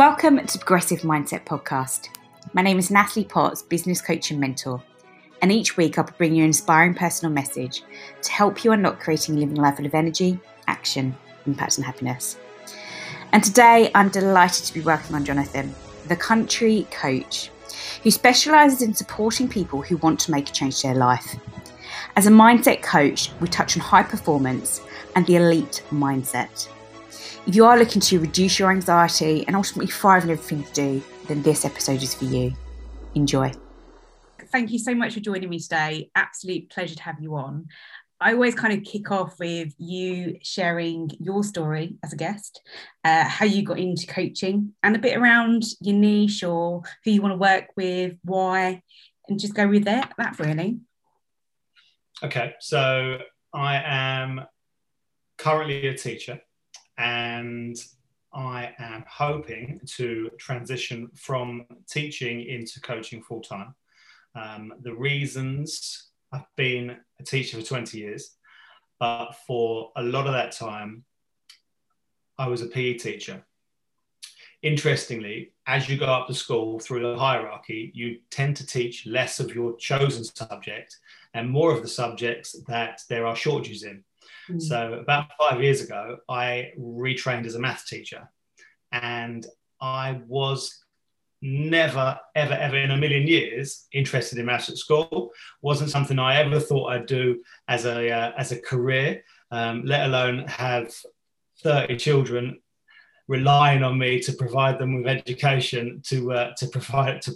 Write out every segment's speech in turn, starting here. Welcome to Progressive Mindset Podcast. My name is Natalie Potts, business coach and mentor. And each week I'll bring you an inspiring personal message to help you unlock creating a living level of energy, action, impact and happiness. And today I'm delighted to be welcoming Jonathan, the Country Coach, who specialises in supporting people who want to make a change to their life. As a mindset coach, we touch on high performance and the elite mindset. If you are looking to reduce your anxiety and ultimately thrive in everything you do, then this episode is for you. Enjoy. Thank you so much for joining me today. Absolute pleasure to have you on. I always kind of kick off with you sharing your story as a guest, how you got into coaching and a bit around your niche or who you want to work with, why, and just go with that really. Okay, so I am currently a teacher and I am hoping to transition from teaching into coaching full-time. The reasons... I've been a teacher for 20 years, but for a lot of that time, I was a PE teacher. Interestingly, as you go up the school through the hierarchy, you tend to teach less of your chosen subject and more of the subjects that there are shortages in. Mm. So about 5 years ago, I retrained as a math teacher, and I was never, ever, ever in a million years interested in maths at school. Wasn't something I ever thought I'd do as a career, let alone have 30 children relying on me to provide them with education to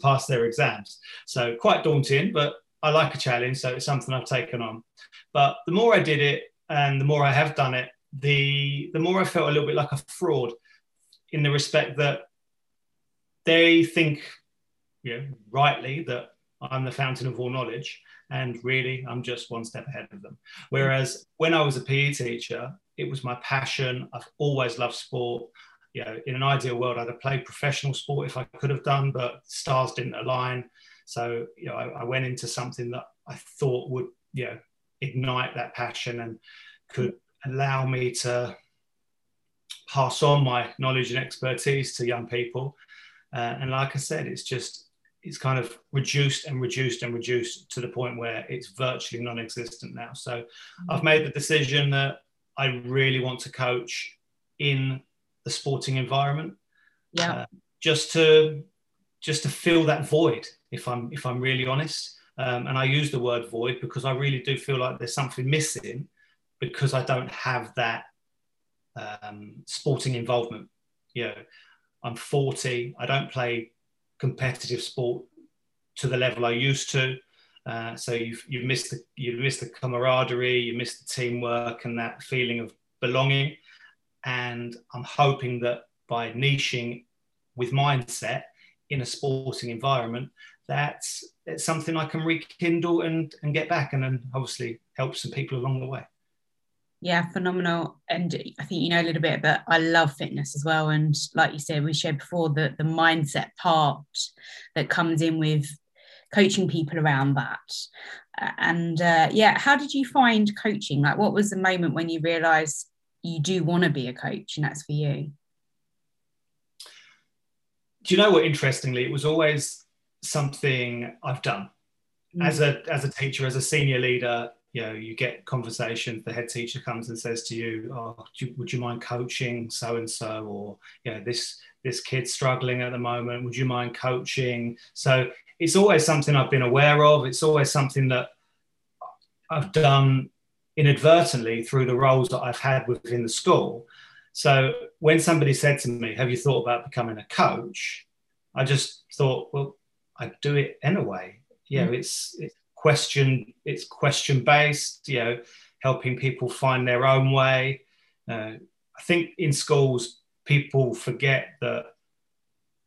pass their exams. So quite daunting, but I like a challenge, so it's something I've taken on. But the more I did it, and the more I have done it, the more I felt a little bit like a fraud, in the respect that they think, rightly, that I'm the fountain of all knowledge, and really I'm just one step ahead of them. Whereas when I was a PE teacher, it was my passion. I've always loved sport. In an ideal world, I'd have played professional sport if I could have done, but stars didn't align. So, I went into something that I thought would, ignite that passion and could allow me to pass on my knowledge and expertise to young people. And like I said, it's kind of reduced and reduced and reduced to the point where it's virtually non-existent now. So I've made the decision that I really want to coach in the sporting environment, just to fill that void, if I'm really honest. And I use the word void because I really do feel like there's something missing, because I don't have that sporting involvement. I'm 40. I don't play competitive sport to the level I used to. So you miss the camaraderie, you miss the teamwork and that feeling of belonging. And I'm hoping that by niching with mindset in a sporting environment, that's something I can rekindle and get back, and then obviously help some people along the way. Yeah, phenomenal. And I think you know a little bit, but I love fitness as well. And like you said, we shared before the mindset part that comes in with coaching people around that. And how did you find coaching? Like, what was the moment when you realised you do want to be a coach and that's for you? Do you know what? Interestingly, it was always something I've done. Mm. As a teacher, as a senior leader, you get conversations. The head teacher comes and says to you, "Oh, would you mind coaching so and so?" Or, this kid's struggling at the moment. Would you mind coaching? So it's always something I've been aware of. It's always something that I've done inadvertently through the roles that I've had within the school. So when somebody said to me, "Have you thought about becoming a coach?" I just thought, well, I'd do it anyway. It's question based, helping people find their own way. I think in schools people forget that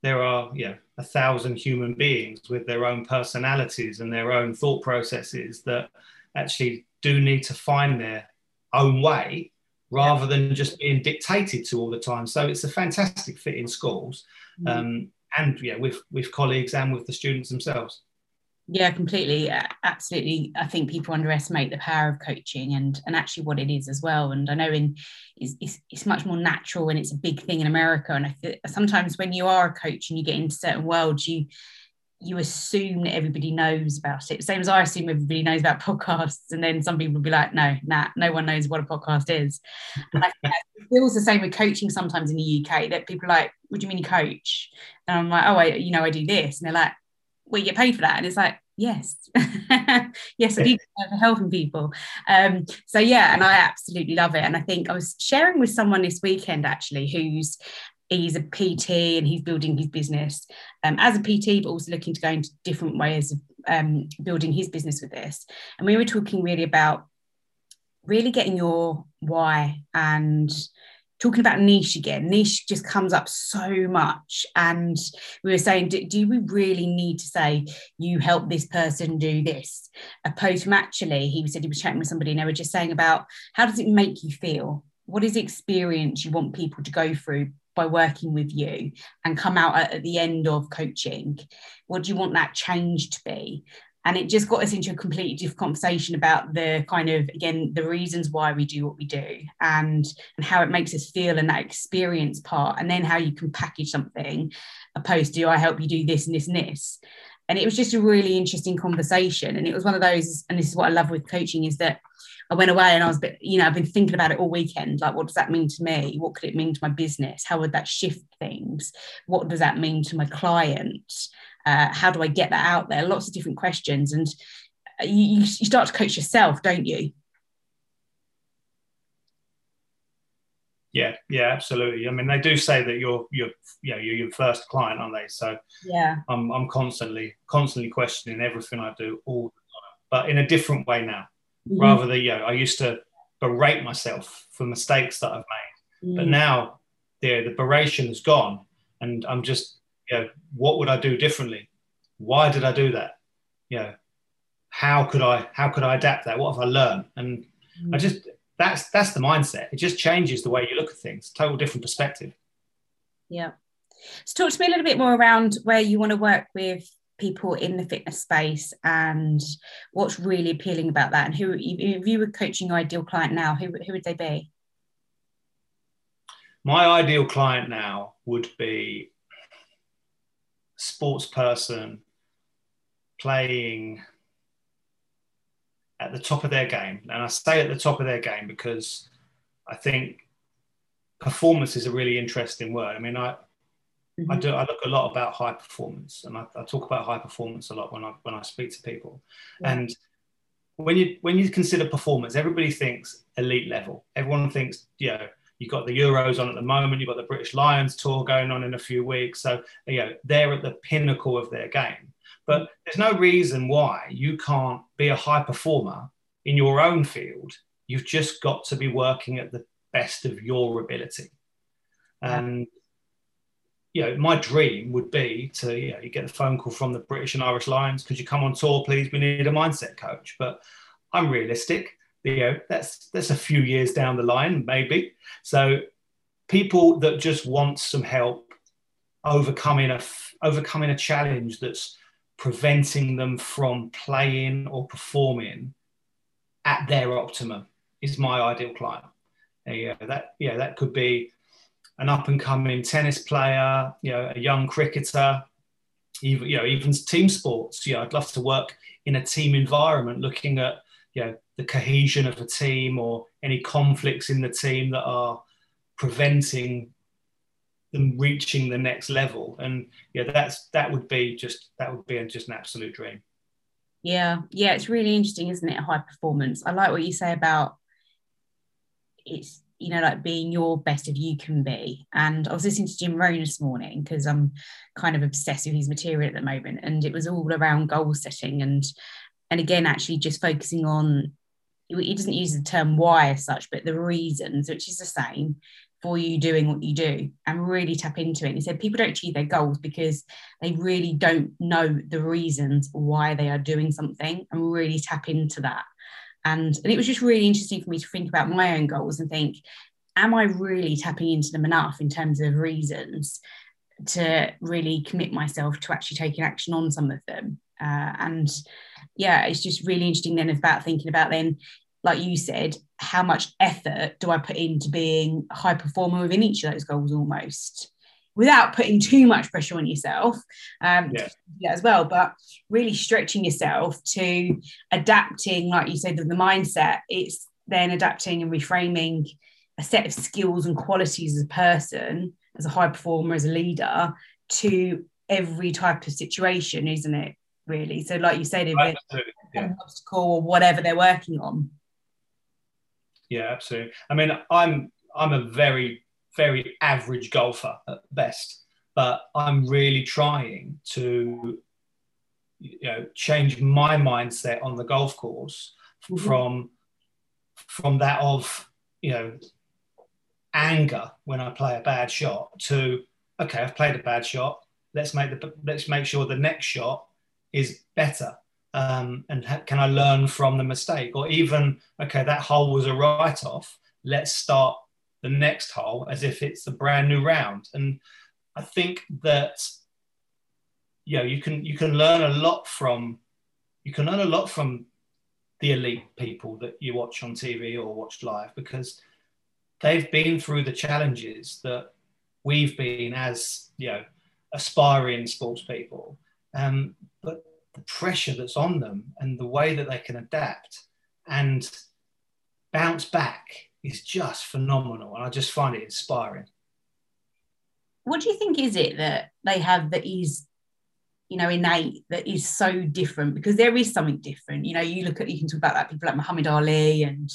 there are 1,000 human beings with their own personalities and their own thought processes that actually do need to find their own way rather than just being dictated to all the time. So it's a fantastic fit in schools, and with colleagues and with the students themselves. Yeah, completely. Absolutely. I think people underestimate the power of coaching and actually what it is as well. And I know it's much more natural and it's a big thing in America. And I feel sometimes when you are a coach and you get into certain worlds, you assume that everybody knows about it. Same as I assume everybody knows about podcasts. And then some people will be like, no one knows what a podcast is. And I think it feels the same with coaching sometimes in the UK, that people are like, what do you mean you coach? And I'm like, oh, I do this. And they're like, well, you get paid for that. And it's like, yes. Yes, I do for helping people. So yeah, and I absolutely love it. And I think I was sharing with someone this weekend actually he's a PT and he's building his business as a PT, but also looking to go into different ways of building his business with this. And we were talking really about really getting your why, and talking about niche just comes up so much. And we were saying, do we really need to say you help this person do this, opposed from actually he said he was chatting with somebody and they were just saying about how does it make you feel, what is the experience you want people to go through by working with you and come out at the end of coaching, what do you want that change to be? And it just got us into a completely different conversation about the kind of, again, the reasons why we do what we do and how it makes us feel and that experience part, and then how you can package something opposed to I help you do this and this and this. And it was just a really interesting conversation. And it was one of those, and this is what I love with coaching, is that I went away and I was a bit, I've been thinking about it all weekend. Like, what does that mean to me? What could it mean to my business? How would that shift things? What does that mean to my clients? How do I get that out there? Lots of different questions. And you start to coach yourself, don't you? Yeah, absolutely. I mean, they do say that you're your first client, aren't they? So yeah, I'm constantly questioning everything I do all the time, but in a different way now. Mm-hmm. Rather than, I used to berate myself for mistakes that I've made, but now the beration is gone, and I'm just, what would I do differently? Why did I do that? How could I adapt that? What have I learned? And I just, that's the mindset. It just changes the way you look at things. Total different perspective. Yeah. So talk to me a little bit more around where you want to work with people in the fitness space and what's really appealing about that, and who, if you were coaching your ideal client now, who would they be? My ideal client now would be sports person playing at the top of their game. And I say at the top of their game because I think performance is a really interesting word. I mean, I look a lot about high performance, and I talk about high performance a lot when I speak to people. Yeah. And when you consider performance, everybody thinks elite level. Everyone thinks, you've got the Euros on at the moment, you've got the British Lions tour going on in a few weeks. So, they're at the pinnacle of their game. But there's no reason why you can't be a high performer in your own field. You've just got to be working at the best of your ability. Yeah. And my dream would be to, you get a phone call from the British and Irish Lions, could you come on tour, please? We need a mindset coach. But I'm realistic. That's a few years down the line, maybe. So people that just want some help overcoming a challenge that's preventing them from playing or performing at their optimum is my ideal client. That could be an up-and-coming tennis player, a young cricketer, even team sports. I'd love to work in a team environment, looking at the cohesion of a team or any conflicts in the team that are preventing them reaching the next level. And that would be just an absolute dream. Yeah, it's really interesting, isn't it? High performance. I like what you say about it's, like being your best of you can be. And I was listening to Jim Rohn this morning because I'm kind of obsessed with his material at the moment. And it was all around goal setting and again, actually just focusing on, he doesn't use the term why as such, but the reasons, which is the same for you doing what you do, and really tap into it. And he said, people don't achieve their goals because they really don't know the reasons why they are doing something, and really tap into that. And it was just really interesting for me to think about my own goals and think, am I really tapping into them enough in terms of reasons to really commit myself to actually taking action on some of them? And yeah, it's just really interesting then about thinking about then, like you said, how much effort do I put into being a high performer within each of those goals almost, without putting too much pressure on yourself as well, but really stretching yourself to adapting, like you said, the mindset. It's then adapting and reframing a set of skills and qualities as a person, as a high performer, as a leader, to every type of situation, isn't it, really? So like you said, if it's an obstacle or whatever they're working on. Yeah, absolutely. I mean, I'm a very, very average golfer at best, but I'm really trying to, you know, change my mindset on the golf course from that of, you know, anger when I play a bad shot to, okay, I've played a bad shot, let's make sure the next shot is better, and can I learn from the mistake? Or even, okay, that hole was a write-off, let's start the next hole as if it's a brand new round. And I think that, you know, you can learn a lot from the elite people that you watch on TV or watch live, because they've been through the challenges that we've been as, you know, aspiring sports people. But the pressure that's on them and the way that they can adapt and bounce back is just phenomenal, and I just find it inspiring. What do you think is it that they have that is, you know, innate, that is so different? Because there is something different. You know, you look at, you can talk about that, people like Muhammad Ali and,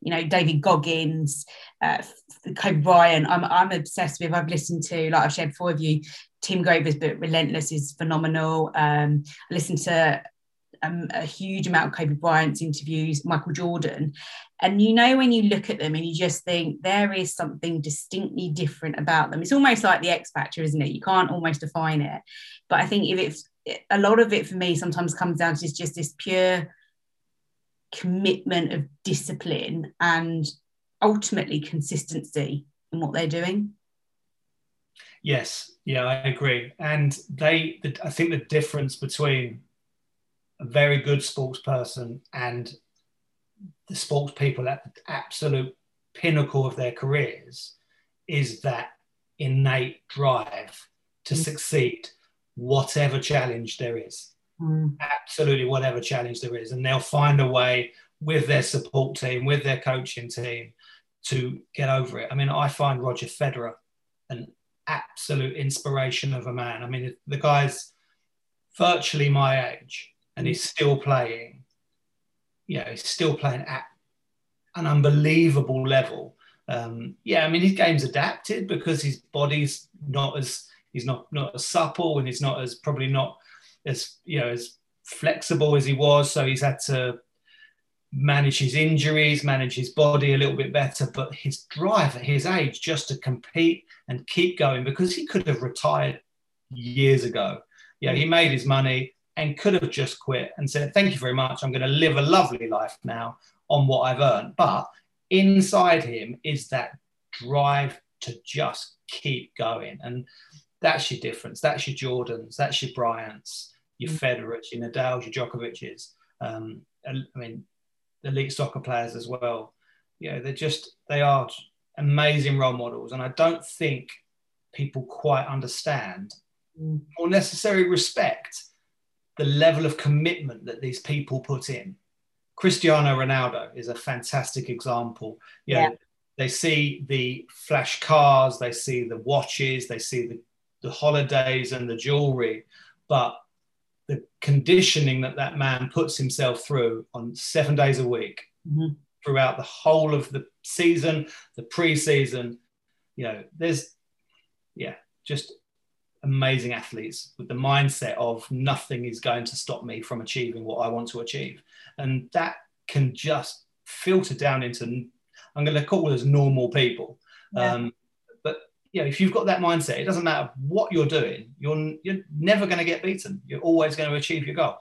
you know, David Goggins, Kobe Bryant. I'm obsessed with, I've listened to, like I've shared 4 of you, Tim Grover's book Relentless is phenomenal. I listened to a huge amount of Kobe Bryant's interviews, Michael Jordan. And, you know, when you look at them and you just think there is something distinctly different about them. It's almost like the X Factor, isn't it? You can't almost define it. But I think a lot of it for me sometimes comes down to just this pure commitment of discipline and ultimately consistency in what they're doing. Yes. Yeah, I agree. And I think the difference between a very good sports person and the sports people at the absolute pinnacle of their careers is that innate drive to succeed, whatever challenge there is, absolutely whatever challenge there is. And they'll find a way with their support team, with their coaching team, to get over it. I mean, I find Roger Federer an absolute inspiration of a man. I mean, the guy's virtually my age, and he's still playing, you know, he's still playing at an unbelievable level. I mean, his game's adapted because his body's not as supple, and he's probably not as, you know, as flexible as he was. So he's had to manage his injuries, manage his body a little bit better. But his drive at his age just to compete and keep going, because he could have retired years ago. Yeah, you know, he made his money and could have just quit and said, thank you very much, I'm going to live a lovely life now on what I've earned. But inside him is that drive to just keep going. And that's your difference. That's your Jordans, that's your Bryants, your Federers, your Nadals, your Djokovic's. I mean, elite soccer players as well. You know, they are amazing role models. And I don't think people quite understand or necessarily respect the level of commitment that these people put in. Cristiano Ronaldo is a fantastic example. You know, they see the flash cars, they see the watches, they see the holidays and the jewelry, but the conditioning that man puts himself through on 7 days a week, throughout the whole of the season, the pre-season, you know, there's just amazing athletes with the mindset of nothing is going to stop me from achieving what I want to achieve. And that can just filter down into, I'm going to call us normal people. Yeah. But you know, if you've got that mindset, it doesn't matter what you're doing, you're never going to get beaten. You're always going to achieve your goal.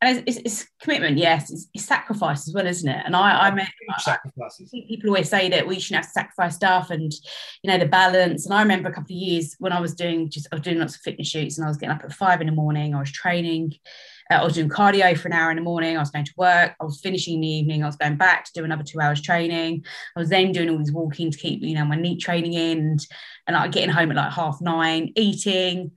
And it's commitment, yes. It's sacrifice as well, isn't it? And I think people always say that we shouldn't have to sacrifice stuff, and you know, the balance. And I remember a couple of years when I was doing lots of fitness shoots, and I was getting up at 5 in the morning. I was training I was doing cardio for an hour in the morning. I was going to work. I was finishing in the evening. I was going back to do another 2 hours training. I was then doing all these walking to keep, my neat training in, and like getting home at like 9:30, eating.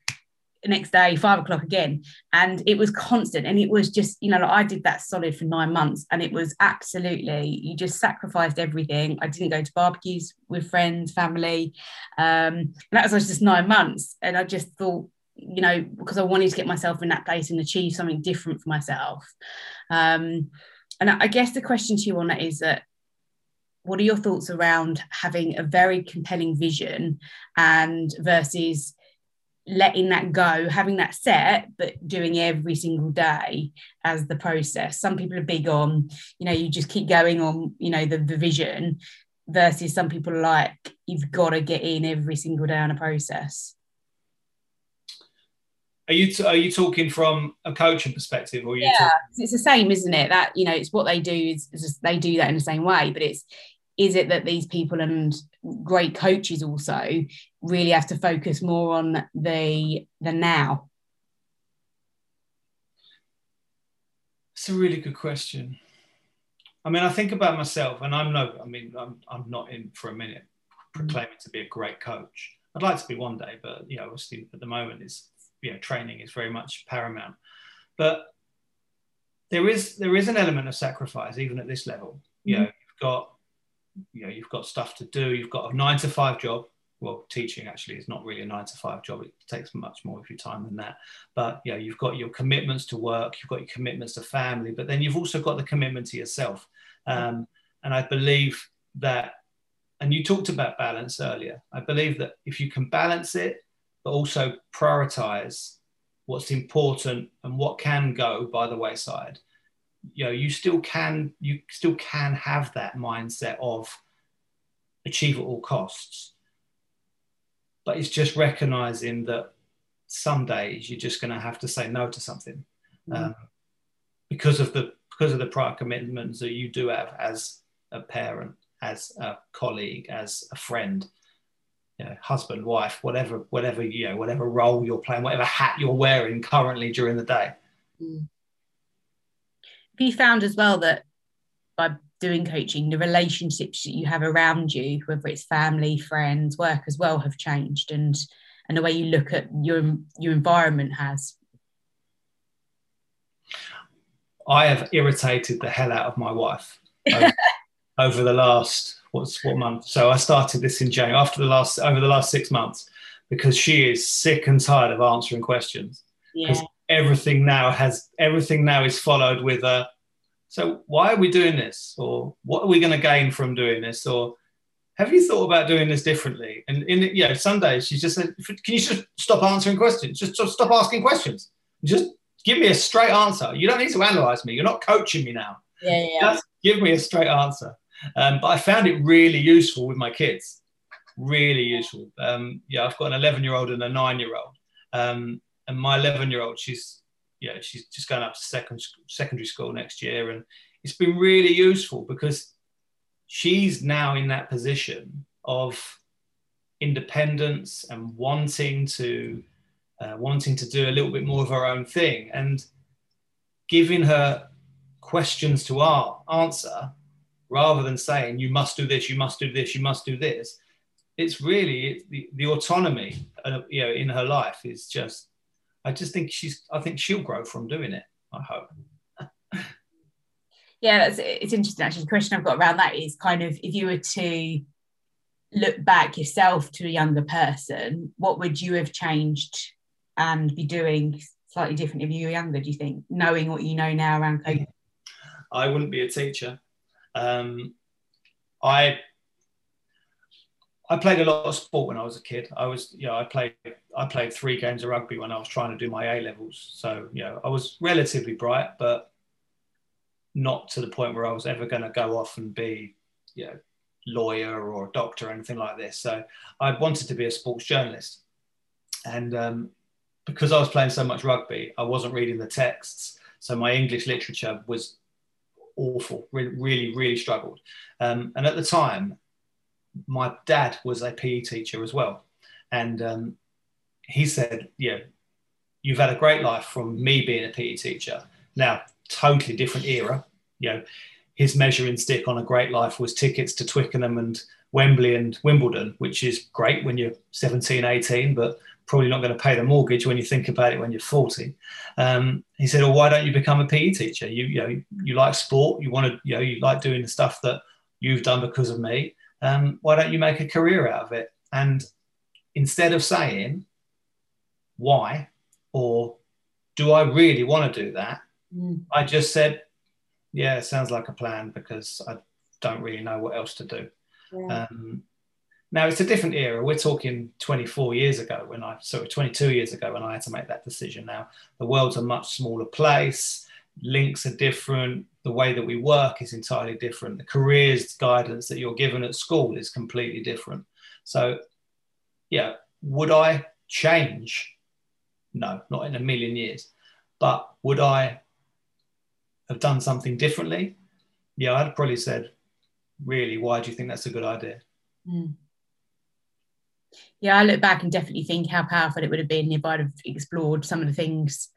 Next day, 5 o'clock again. And it was constant. And it was just, I did that solid for 9 months. And it was absolutely, you just sacrificed everything. I didn't go to barbecues with friends, family. And that was just 9 months. And I just thought, because I wanted to get myself in that place and achieve something different for myself. And I guess the question to you on that is that, what are your thoughts around having a very compelling vision and versus letting that go, having that set, but doing every single day as the process? Some people are big on, you just keep going on, the vision, versus some people are like, you've got to get in every single day on a process. Are you talking from a coaching perspective, or are you? Yeah, it's the same, isn't it? That, it's what they do is just, they do that in the same way, but is it that these people and great coaches also really have to focus more on the now? It's a really good question. I think about myself, and I'm not in for a minute proclaiming to be a great coach. I'd like to be one day, but obviously at the moment is training is very much paramount. But there is an element of sacrifice even at this level. You've got stuff to do. You've got a 9-to-5 job. Well, teaching actually is not really a 9-to-5 job. It takes much more of your time than that. But you've got your commitments to work. You've got your commitments to family. But then you've also got the commitment to yourself. And I believe that, and you talked about balance earlier. I believe that if you can balance it, but also prioritize what's important and what can go by the wayside, you still can have that mindset of achieve at all costs. But it's just recognizing that some days you're just going to have to say no to something because of the prior commitments that you do have as a parent, as a colleague, as a friend, husband, wife, whatever role you're playing, whatever hat you're wearing currently during the day. You found as well that by doing coaching, the relationships that you have around you, whether it's family, friends, work as well, have changed, and the way you look at your environment has? I have irritated the hell out of my wife over the last what month? So I started this in January. Over the last 6 months, because she is sick and tired of answering questions. Yeah. Everything now is followed with a, so why are we doing this? Or what are we going to gain from doing this? Or have you thought about doing this differently? And some days she just said, can you just stop answering questions? Just stop asking questions. Just give me a straight answer. You don't need to analyze me. You're not coaching me now. Yeah. Just give me a straight answer. But I found it really useful with my kids. Really useful. I've got an 11-year-old and a 9-year-old. And my 11-year-old, she's just going up to secondary school next year, and it's been really useful because she's now in that position of independence and wanting to do a little bit more of her own thing, and giving her questions to answer rather than saying you must do this, you must do this, you must do this. It's really the autonomy in her life is just. I think she'll grow from doing it, I hope. Yeah, it's interesting, actually. The question I've got around that is kind of, if you were to look back yourself to a younger person, what would you have changed and be doing slightly different if you were younger, do you think, knowing what you know now around COVID? I wouldn't be a teacher. I played a lot of sport when I was a kid. I played 3 games of rugby when I was trying to do my A levels. So, I was relatively bright, but not to the point where I was ever going to go off and be, lawyer or a doctor or anything like this. So I wanted to be a sports journalist. And because I was playing so much rugby, I wasn't reading the texts. So my English literature was awful, really, really struggled. And at the time, my dad was a PE teacher as well, and he said, you've had a great life from me being a PE teacher. Now, totally different era. You know, his measuring stick on a great life was tickets to Twickenham and Wembley and Wimbledon, which is great when you're 17, 18, but probably not going to pay the mortgage when you think about it when you're 40. He said, well, why don't you become a PE teacher? You like sport. You want to, you like doing the stuff that you've done because of me. Why don't you make a career out of it? And instead of saying why or do I really want to do that, I just said, yeah, it sounds like a plan because I don't really know what else to do. Yeah. Now, it's a different era. We're talking 24 years ago when 22 years ago when I had to make that decision. Now, the world's a much smaller place. Links are different. The way that we work is entirely different. The careers guidance that you're given at school is completely different. So, yeah, would I change? No, not in a million years. But would I have done something differently? Yeah, I'd probably said, really, why do you think that's a good idea? Mm. Yeah, I look back and definitely think how powerful it would have been if I'd have explored some of the things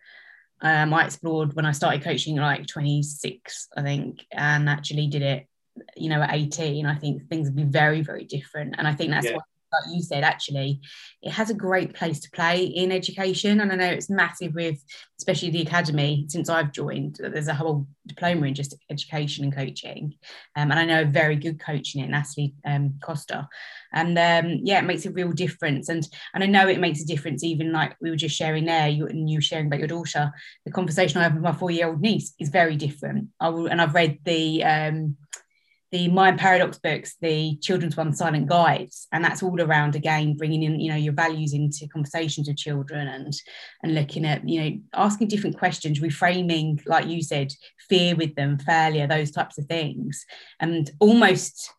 I explored when I started coaching, like 26, I think, and actually did it, at 18. I think things would be very, very different. And I think that's why, like you said, actually, it has a great place to play in education. And I know it's massive with, especially the academy, since I've joined, there's a whole diploma in just education and coaching. And I know a very good coach in it, Natalie Costa. And it makes a real difference. And I know it makes a difference, even like we were just sharing there, you were sharing about your daughter. The conversation I have with my 4-year-old niece is very different. I've read the Mind Paradox books, the children's one, Silent Guides, and that's all around, again, bringing in, your values into conversations with children and looking at, asking different questions, reframing, like you said, fear with them, failure, those types of things, and almost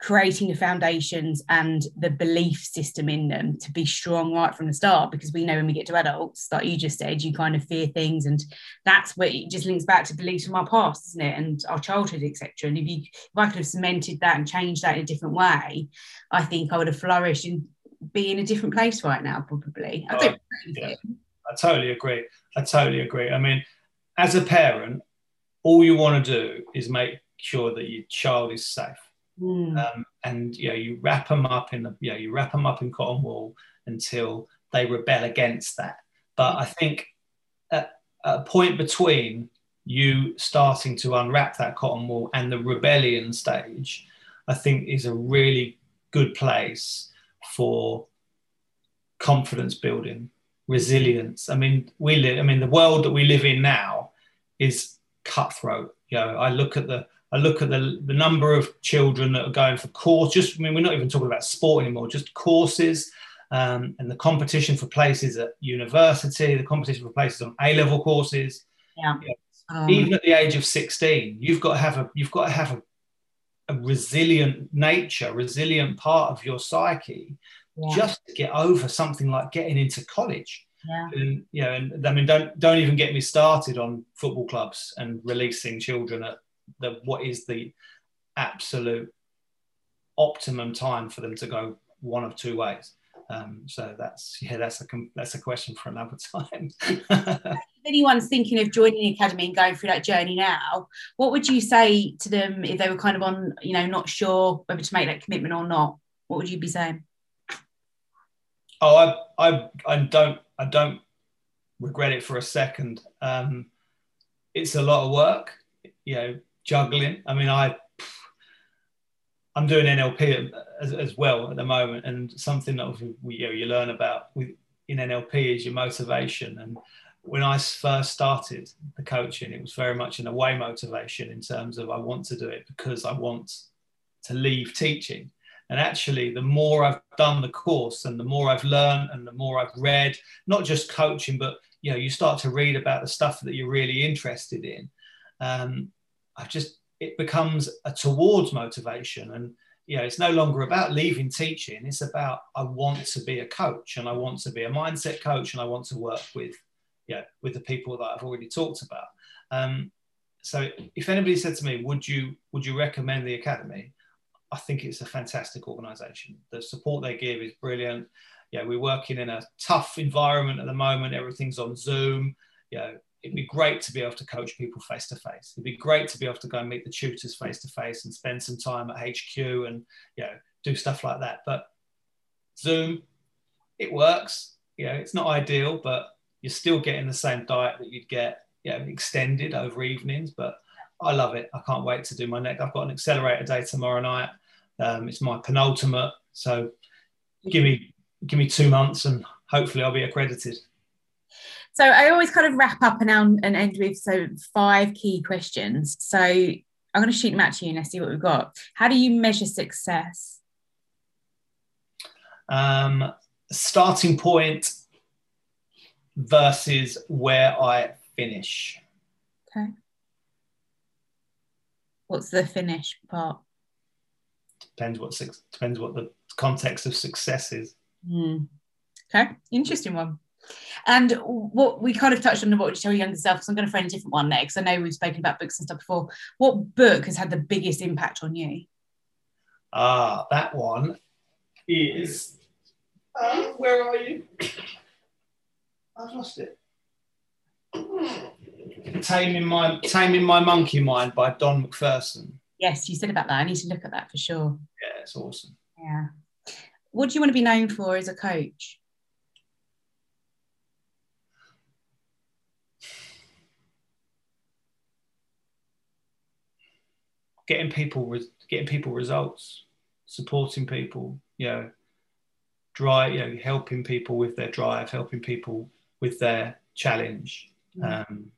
creating the foundations and the belief system in them to be strong right from the start, because we know when we get to adults, like you just said, you kind of fear things, and that's where it just links back to beliefs from our past, isn't it, and our childhood, etc. And if I could have cemented that and changed that in a different way, I think I would have flourished and be in a different place right now, probably. I totally agree. I mean, as a parent, all you want to do is make sure that your child is safe. And you wrap them up in cotton wool until they rebel against that. But I think at a point between you starting to unwrap that cotton wool and the rebellion stage, I think is a really good place for confidence building, resilience. I mean, the world that we live in now is cutthroat. I look at the number of children that are going for course. We're not even talking about sport anymore, just courses, and the competition for places at university, the competition for places on A-level courses. Yeah. Even at the age of 16, you've got to have a resilient nature, resilient part of your psyche, just to get over something like getting into college. Yeah. And I mean, don't even get me started on football clubs and releasing children at what is the absolute optimum time for them to go one of two ways. So that's a question for another time. If anyone's thinking of joining the academy and going through that journey now, what would you say to them if they were kind of on, not sure whether to make that commitment or not? What would you be saying? Oh, I don't regret it for a second. It's a lot of work. Juggling. I mean, I'm doing NLP as well at the moment, and something that you learn about in NLP is your motivation. And when I first started the coaching, it was very much in a way motivation in terms of I want to do it because I want to leave teaching. And actually, the more I've done the course and the more I've learned and the more I've read, not just coaching, but you start to read about the stuff that you're really interested in. It becomes a towards motivation, and it's no longer about leaving teaching. It's about I want to be a coach, and I want to be a mindset coach, and I want to work with the people that I've already talked about. So if anybody said to me, would you recommend the academy? I think it's a fantastic organisation. The support they give is brilliant. You know, we're working in a tough environment at the moment. Everything's on Zoom. You know, it'd be great to be able to coach people face-to-face. It'd be great to be able to go and meet the tutors face-to-face and spend some time at HQ and, you know, do stuff like that. But Zoom, it works. You know, it's not ideal, but you're still getting the same diet that you'd get, you know, extended over evenings. But I love it. I can't wait to do my next. I've got an accelerator day tomorrow night. It's my penultimate. So give me 2 months and hopefully I'll be accredited. So I always kind of wrap up and end with five key questions. So I'm going to shoot them at you and let's see what we've got. How do you measure success? Starting point versus where I finish. Okay. What's the finish part? Depends what the context of success is. Mm. Okay, interesting one. And what we kind of touched on, what to tell your younger self, so I'm going to find a different one next. I know we've spoken about books and stuff before. What book has had the biggest impact on you? That one is... where are you? I've lost it. Taming My Monkey Mind by Don McPherson. Yes, you said about that. I need to look at that for sure. Yeah, it's awesome. Yeah. What do you want to be known for as a coach? Getting people results, supporting people, you know, drive, you know, helping people with their drive, helping people with their challenge. Having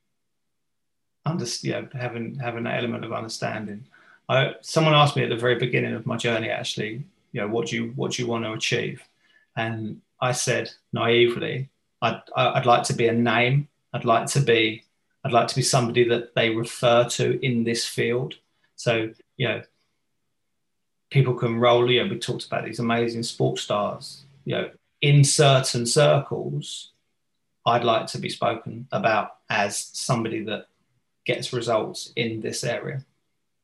that element of understanding. Someone asked me at the very beginning of my journey, actually, you know, what do you want to achieve? And I said naively, I'd like to be a name. I'd like to be somebody that they refer to in this field. So, you know, people can roll. You know, we talked about these amazing sports stars. You know, in certain circles, I'd like to be spoken about as somebody that gets results in this area.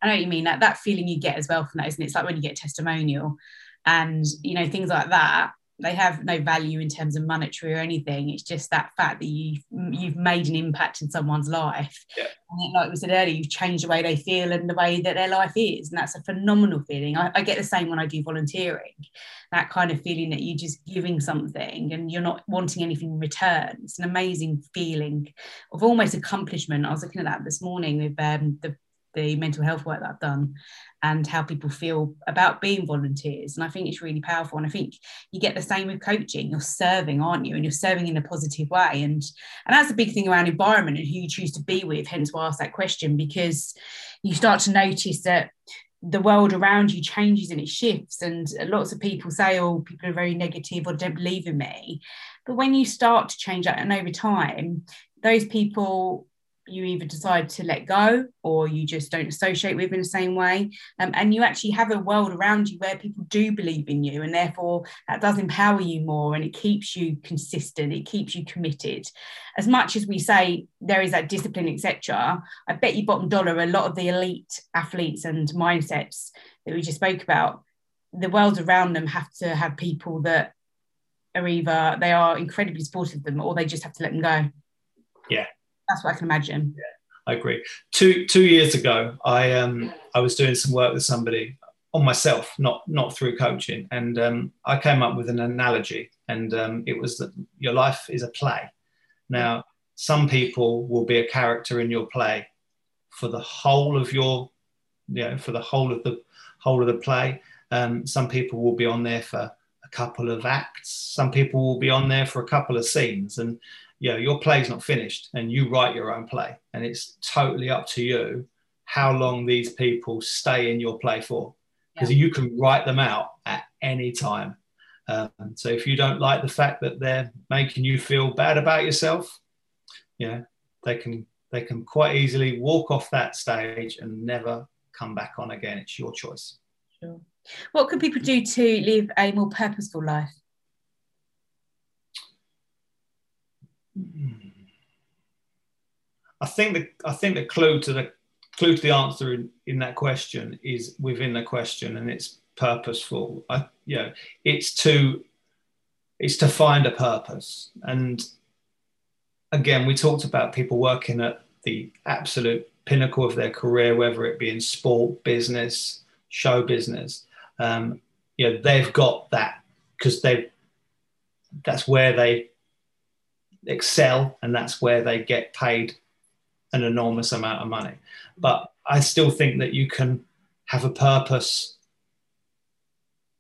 I know what you mean, that feeling you get as well from that, isn't it? It's like when you get a testimonial and, you know, things like that, they have no value in terms of monetary or anything. It's just that fact that you've made an impact in someone's life. Yeah. And like we said earlier, you've changed the way they feel and the way that their life is. And that's a phenomenal feeling. I get the same when I do volunteering, that kind of feeling that you're just giving something and you're not wanting anything in return. It's an amazing feeling of almost accomplishment. I was looking at that this morning with the mental health work that I've done and how people feel about being volunteers. And I think it's really powerful. And I think you get the same with coaching. You're serving, aren't you? And you're serving in a positive way. And that's the big thing around environment and who you choose to be with, hence why I asked that question, because you start to notice that the world around you changes and it shifts. And lots of people say, oh, people are very negative or don't believe in me. But when you start to change that and over time, those people... you either decide to let go or you just don't associate with in the same way. And you actually have a world around you where people do believe in you, and therefore that does empower you more and it keeps you consistent, it keeps you committed. As much as we say there is that discipline, etc., I bet you bottom dollar a lot of the elite athletes and mindsets that we just spoke about, the world around them have to have people that are either they are incredibly supportive of them or they just have to let them go. Yeah. That's what I can imagine. Yeah, I agree. Two years ago, I was doing some work with somebody on myself, not through coaching, and I came up with an analogy, and it was that your life is a play. Now, some people will be a character in your play for the whole of the play. Some people will be on there for a couple of acts. Some people will be on there for a couple of scenes, and you know, your play's not finished and you write your own play, and it's totally up to you how long these people stay in your play for, because you can write them out at any time. So if you don't like the fact that they're making you feel bad about yourself, yeah, they can quite easily walk off that stage and never come back on again. It's your choice. Sure. What can people do to live a more purposeful life? I think the clue to the answer in that question is within the question, and it's purposeful. It's to It's to find a purpose. And again, we talked about people working at the absolute pinnacle of their career, whether it be in sport, business, show business. You know, they've got that because that's where they excel and that's where they get paid an enormous amount of money. But I still think that you can have a purpose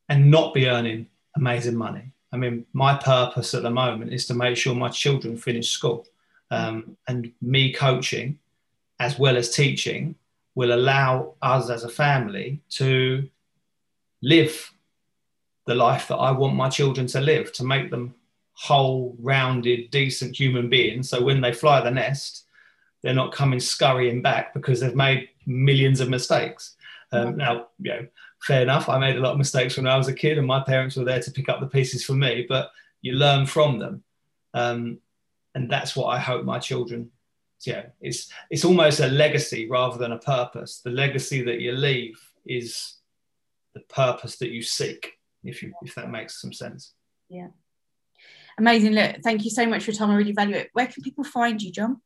and not be earning amazing money. I mean, my purpose at the moment is to make sure my children finish school. And me coaching as well as teaching will allow us as a family to live the life that I want my children to live, to make them whole, rounded, decent human beings. So when they fly the nest, they're not coming scurrying back because they've made millions of mistakes. Now, you know, fair enough, I made a lot of mistakes when I was a kid and my parents were there to pick up the pieces for me, but you learn from them. And that's what I hope my children, yeah, it's almost a legacy rather than a purpose. The legacy that you leave is the purpose that you seek, if that makes some sense. Yeah. Amazing. Look, thank you so much for your time. I really value it. Where can people find you, John?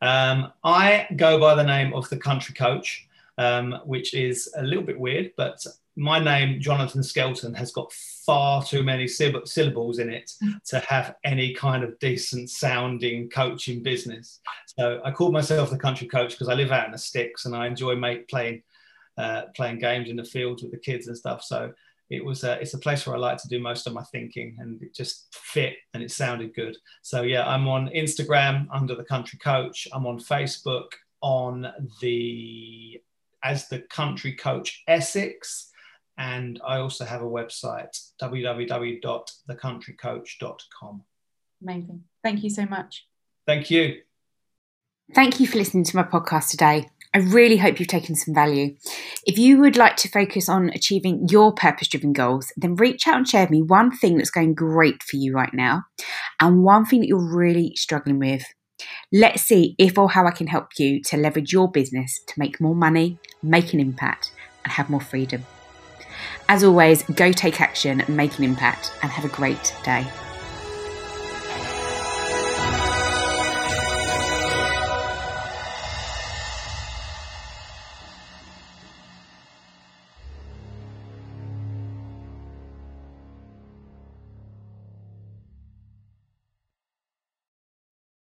I go by the name of The Country Coach, which is a little bit weird, but my name, Jonathan Skelton, has got far too many syllables in it to have any kind of decent sounding coaching business. So I called myself The Country Coach because I live out in the sticks and I enjoy playing games in the fields with the kids and stuff. So it's a place where I like to do most of my thinking, and it just fit and it sounded good. So yeah, I'm on Instagram under The Country Coach. I'm on Facebook as The Country Coach Essex, and I also have a website, www.thecountrycoach.com. Amazing. Thank you so much. Thank you. Thank you for listening to my podcast today. I really hope you've taken some value. If you would like to focus on achieving your purpose-driven goals, then reach out and share with me one thing that's going great for you right now and one thing that you're really struggling with. Let's see if or how I can help you to leverage your business to make more money, make an impact, and have more freedom. As always, go take action, make an impact, and have a great day.